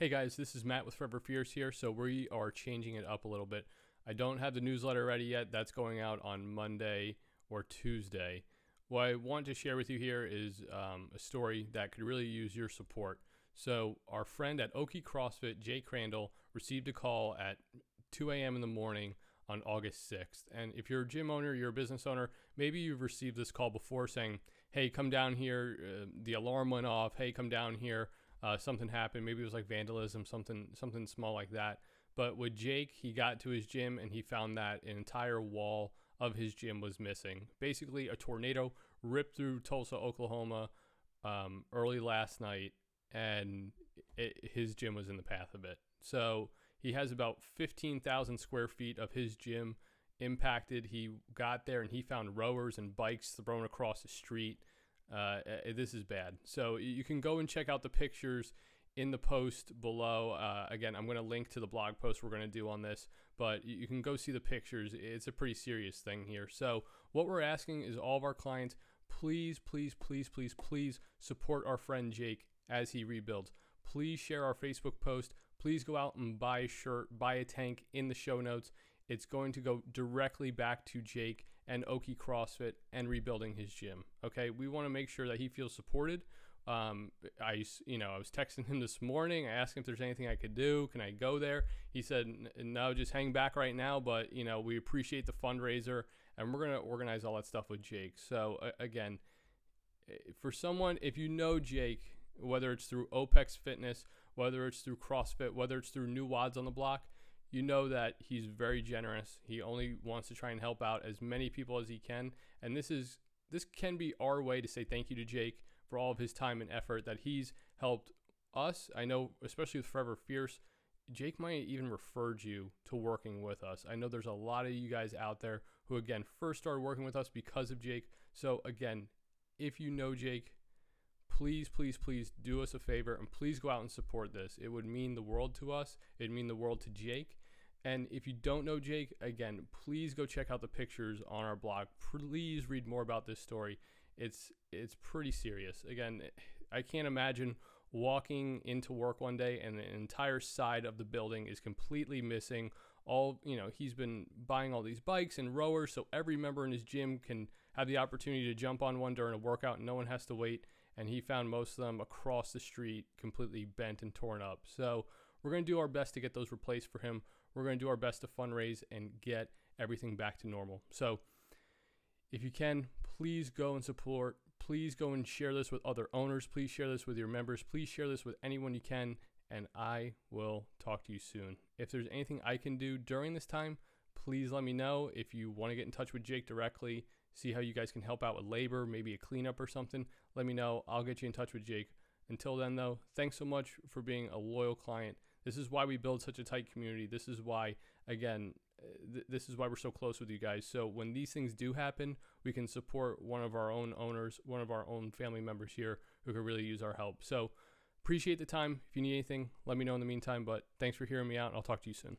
Hey guys, this is Matt with Forever Fierce here. So we are changing it up a little bit. I don't have the newsletter ready yet. That's going out on Monday or Tuesday. What I want to share with you here is a story that could really use your support. So our friend at Okie CrossFit, Jay Crandall, received a call at 2 a.m. in the morning on August 6th. And if you're a gym owner, you're a business owner, maybe you've received this call before saying, hey, come down here. The alarm went off. Hey, come down here. Something happened. Maybe it was like vandalism, something small like that. But with Jake, he got to his gym and he found that an entire wall of his gym was missing. Basically, a tornado ripped through Tulsa, Oklahoma early last night, and his gym was in the path of it. So he has about 15,000 square feet of his gym impacted. He got there and he found rowers and bikes thrown across the street. This is bad. So you can go and check out the pictures in the post below. Again, I'm going to link to the blog post we're going to do on this, but you can go see the pictures. It's a pretty serious thing here. So what we're asking is all of our clients, please support our friend Jake as he rebuilds. Please share our Facebook post. Please go out and buy a shirt, buy a tank in the show notes. It's going to go directly back to Jake and Okie CrossFit and rebuilding his gym. Okay, we want to make sure that he feels supported. I was texting him this morning. I asked him if there's anything I could do. Can I go there? He said, no, just hang back right now. But, you know, we appreciate the fundraiser and we're going to organize all that stuff with Jake. So, again, for someone, if you know Jake, whether it's through OPEX Fitness, whether it's through CrossFit, whether it's through New Wads on the Block, you know that he's very generous. He only wants to try and help out as many people as he can. And this can be our way to say thank you to Jake for all of his time and effort that he's helped us. I know, especially with Forever Fierce, Jake might even referred you to working with us. I know there's a lot of you guys out there who, again, first started working with us because of Jake. So, again, if you know Jake, please do us a favor and please go out and support this. It would mean the world to us. It'd mean the world to Jake. And if you don't know Jake, again, please go check out the pictures on our blog. Please read more about this story. It's pretty serious. Again, I can't imagine walking into work one day and the entire side of the building is completely missing. All, you know, he's been buying all these bikes and rowers so every member in his gym can have the opportunity to jump on one during a workout and no one has to wait. And he found most of them across the street, completely bent and torn up. So we're going to do our best to get those replaced for him. We're going to do our best to fundraise and get everything back to normal. So if you can, please go and support. Please go and share this with other owners. Please share this with your members. Please share this with anyone you can. And I will talk to you soon. If there's anything I can do during this time, please let me know. If you want to get in touch with Jake directly, see how you guys can help out with labor, maybe a cleanup or something, let me know. I'll get you in touch with Jake. Until then, though, thanks so much for being a loyal client. This is why we build such a tight community. This is why, again, this is why we're so close with you guys. So when these things do happen, we can support one of our own owners, one of our own family members here who could really use our help. So appreciate the time. If you need anything, let me know in the meantime. But thanks for hearing me out, and I'll talk to you soon.